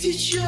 течет.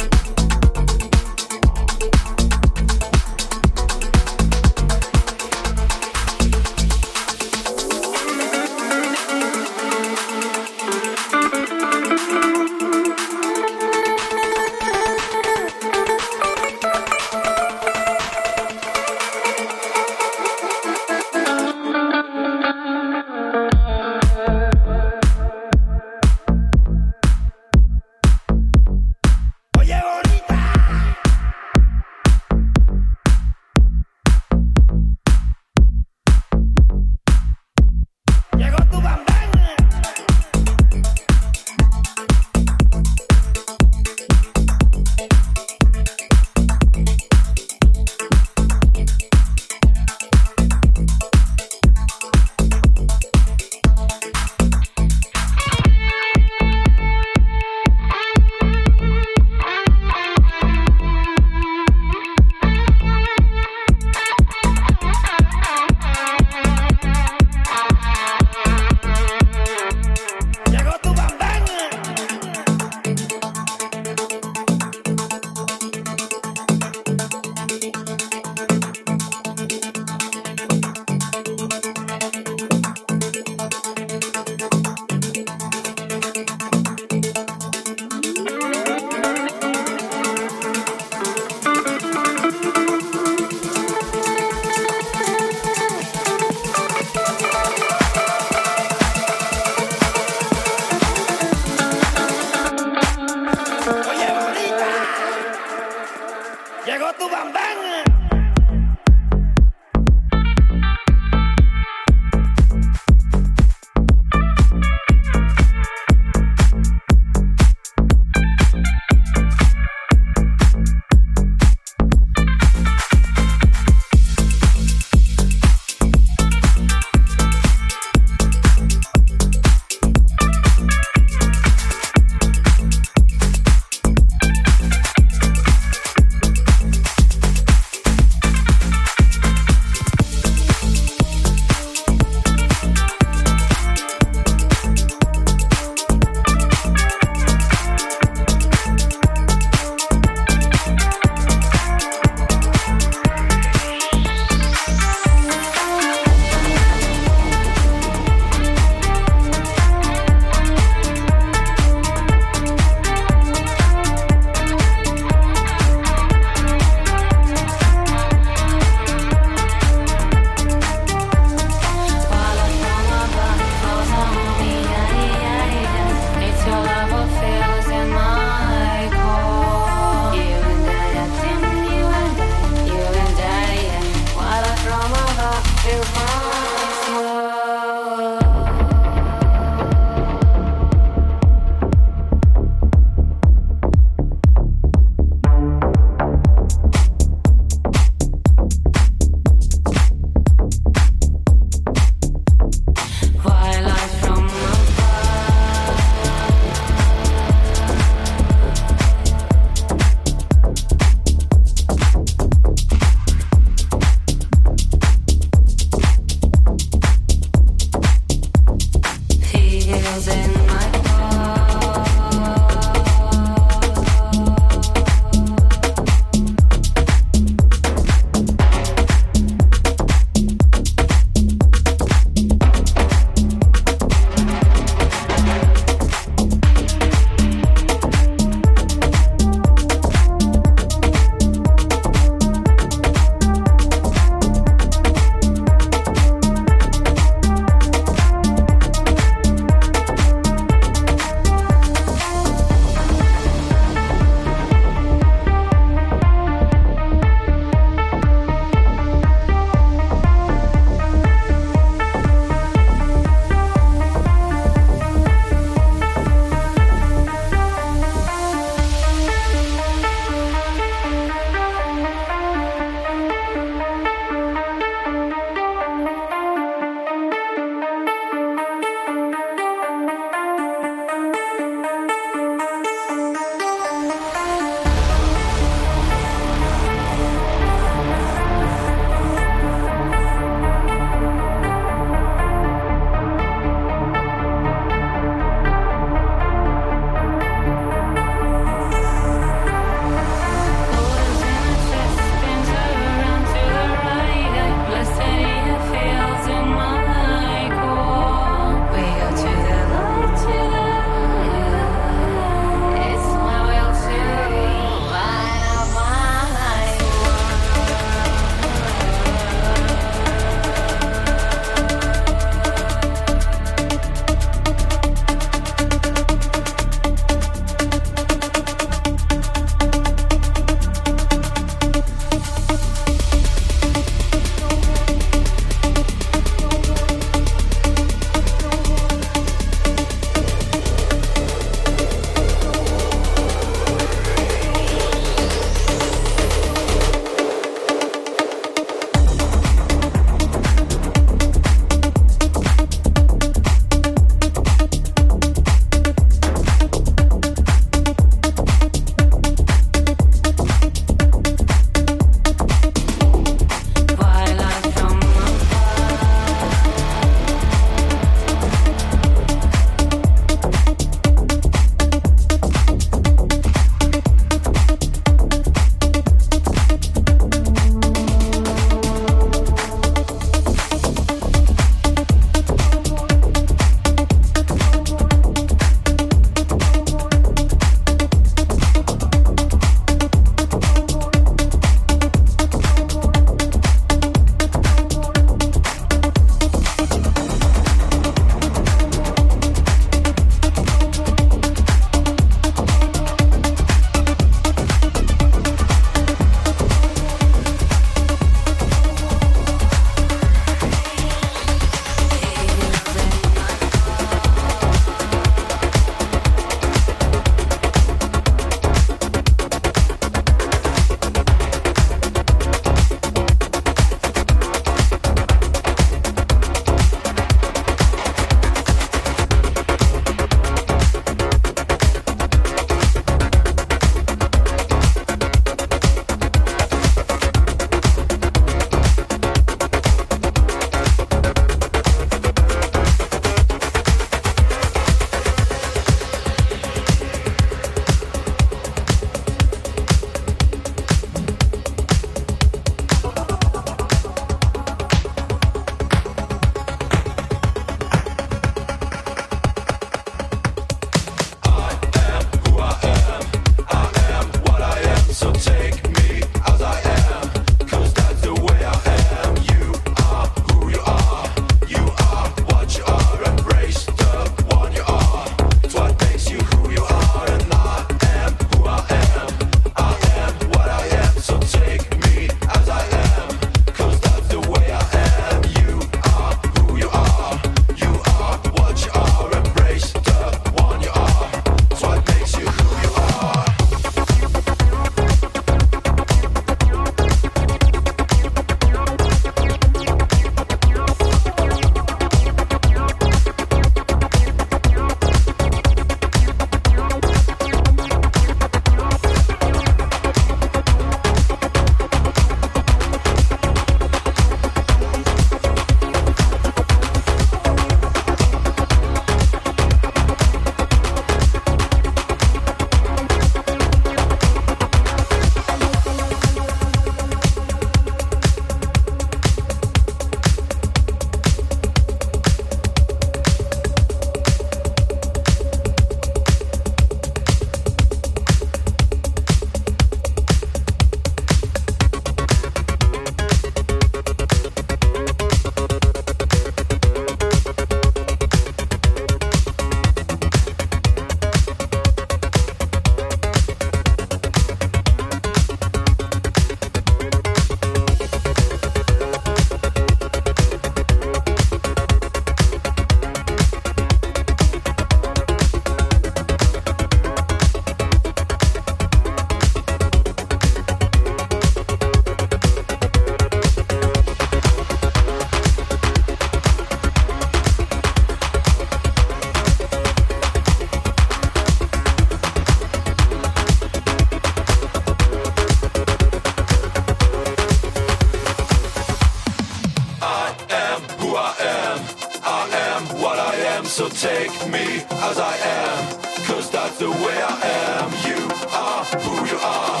Take me as I am, 'cause that's the way I am. You are who you are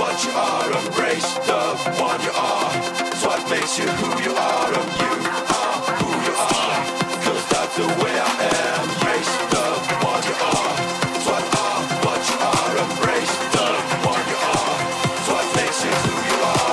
what you are. Embrace the one you are, it's what makes you who you are. And you are who you are, 'cause that's the way I am. Embrace the one you are, it's what are, what you are. Embrace the one you are, it's what makes you who you are.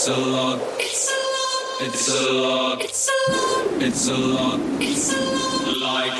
It's a lot. It's a lot. It's a lot. It's a lot. It's a lot. It's a lot. Like.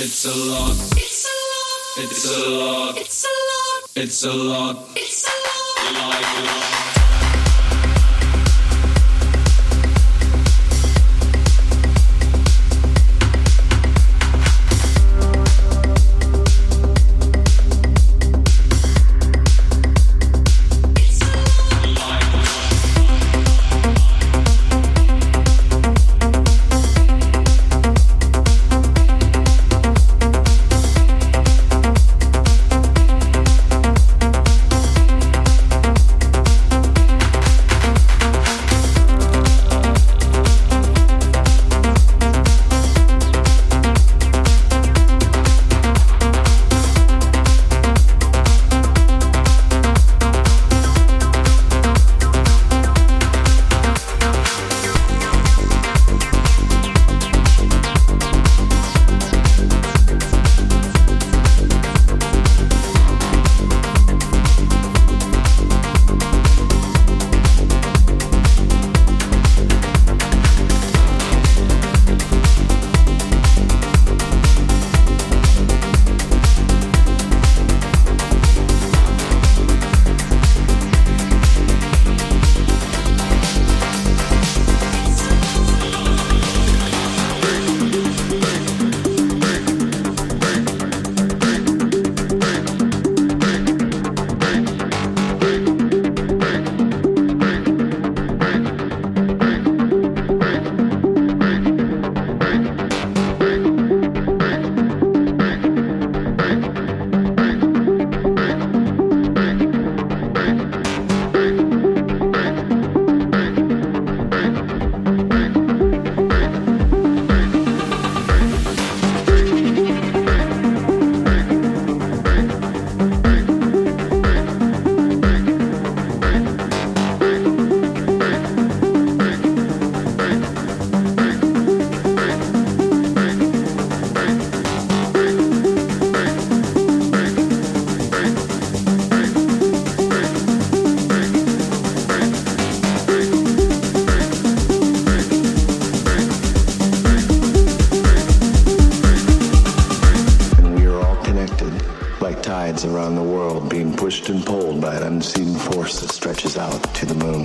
It's a lot. It's a lot. Like pushed and pulled by an unseen force that stretches out to the moon.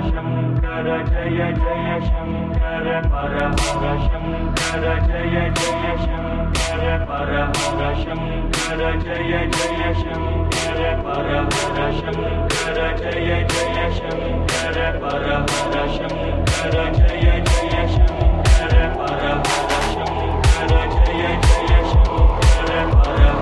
Jaya Shankara Para Hara Shankara Jaya Jaya Shankara Para Hara Shankara Jaya Jaya Shankara Para Hara Shankara Jaya Jaya Shankara Para Hara Shankara Jaya Jaya Shankara Para Hara Shankara Jaya Jaya Shankara Para Hara Shankara Jaya Jaya Shankara Para Hara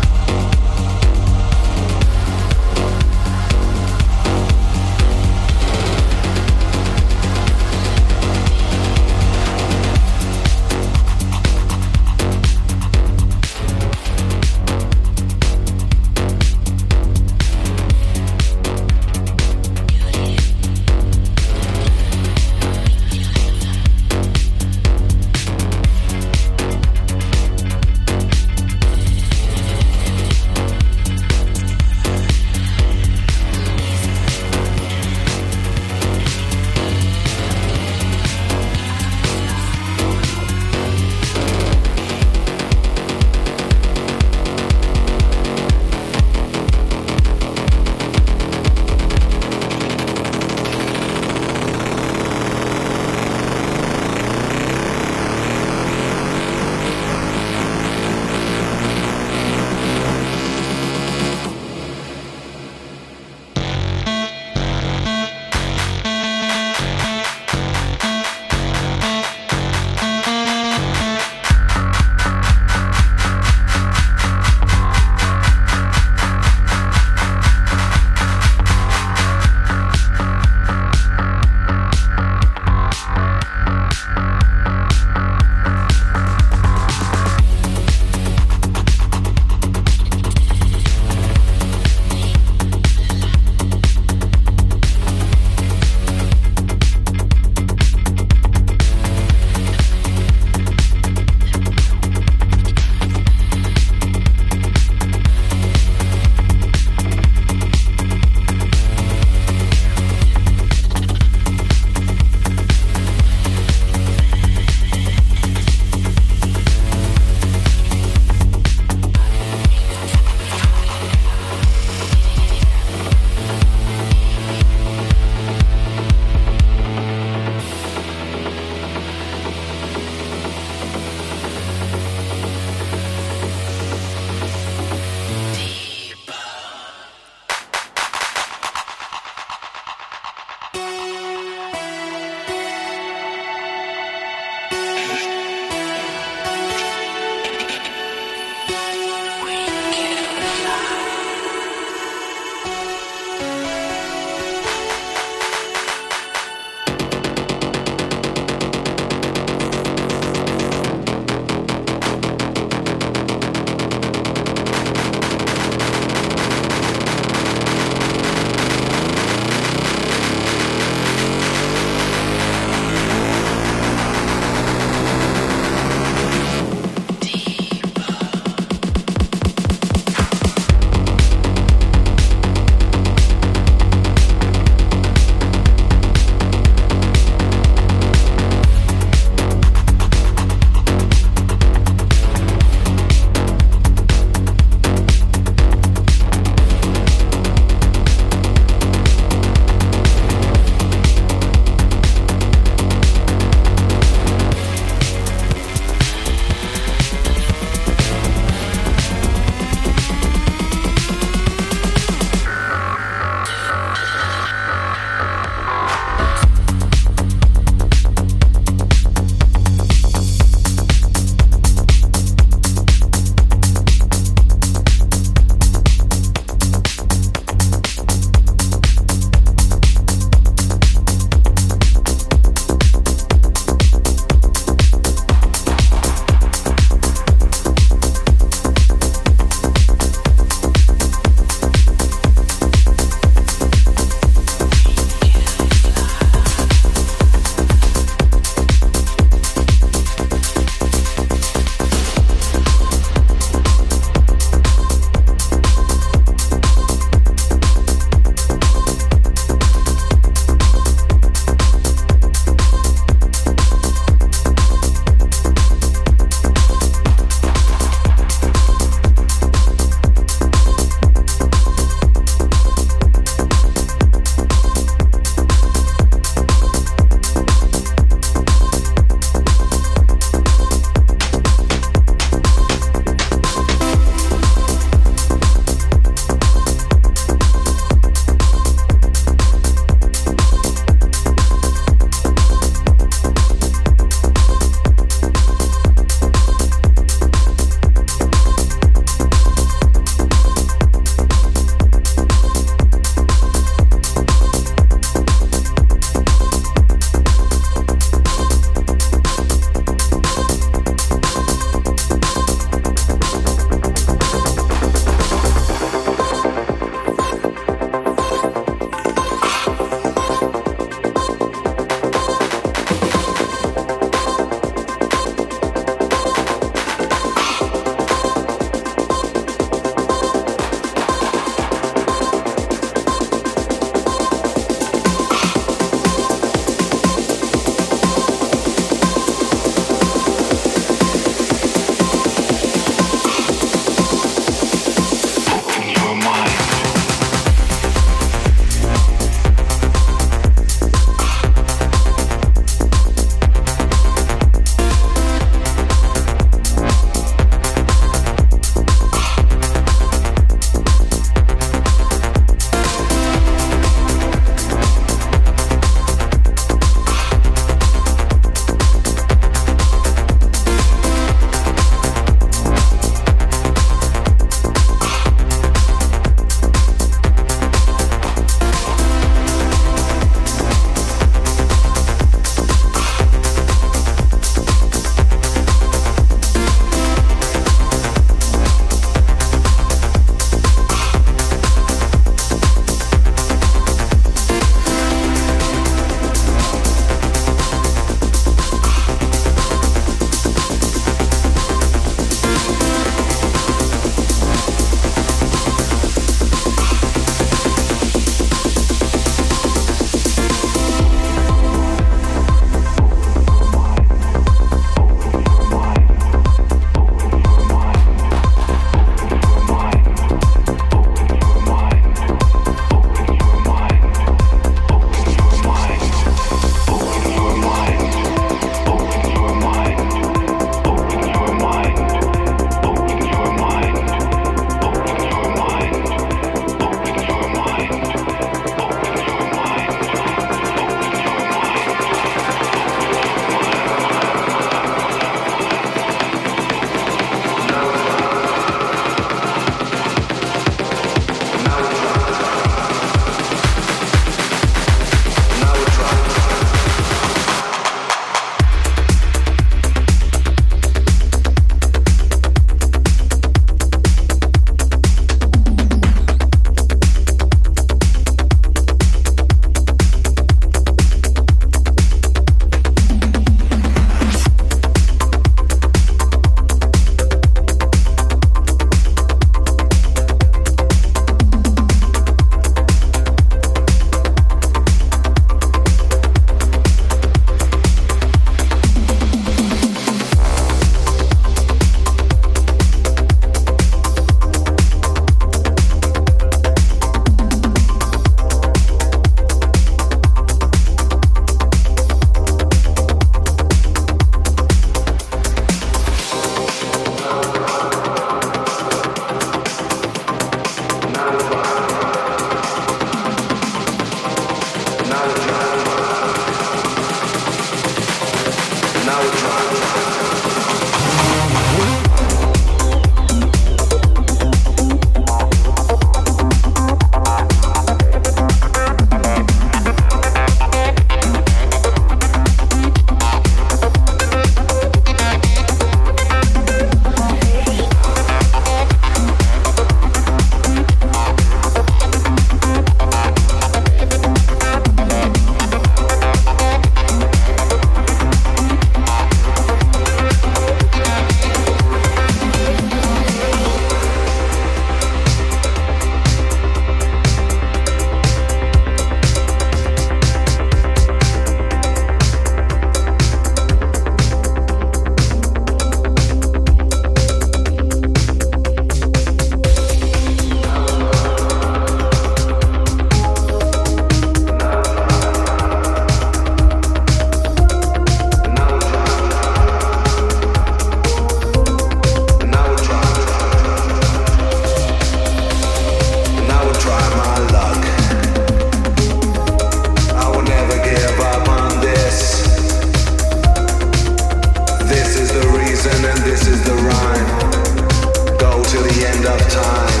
enough time,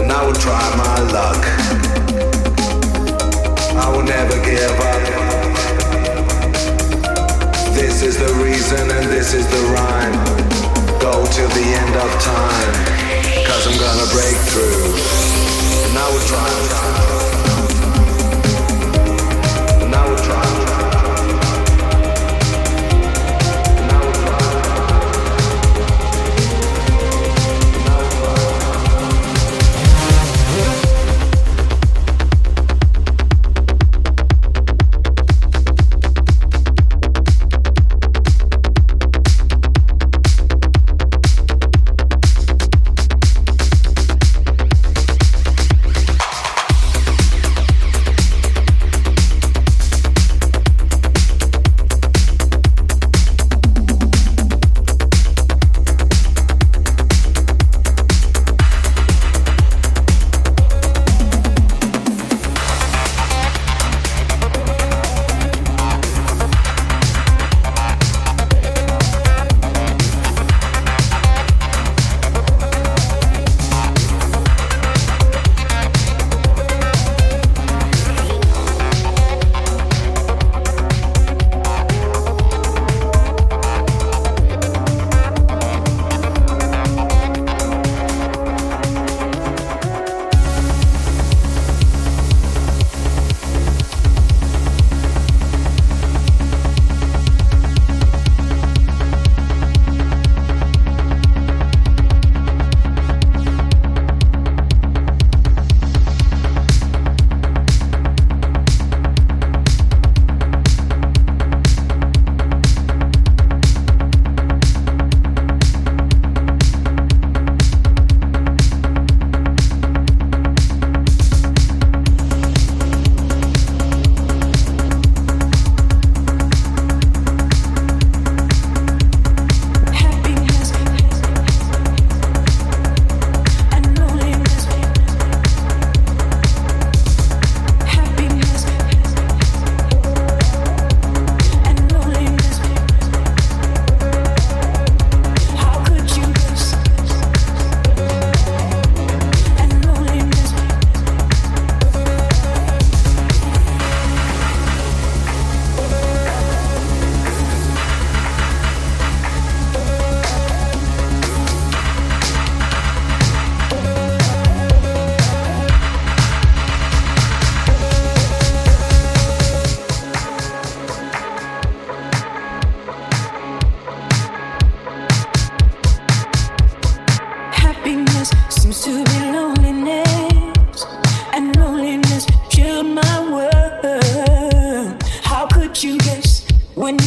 and I will try my luck. I will never give up. This is the reason and this is the rhyme. Go till the end of time, 'cause I'm gonna break through, and I will try, and I will try.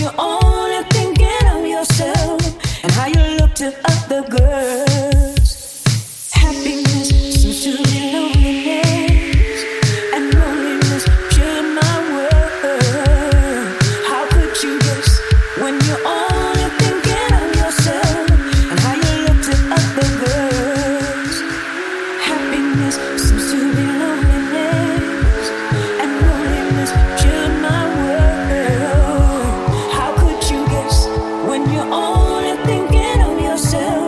You're only thinking of yourself.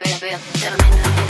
termina.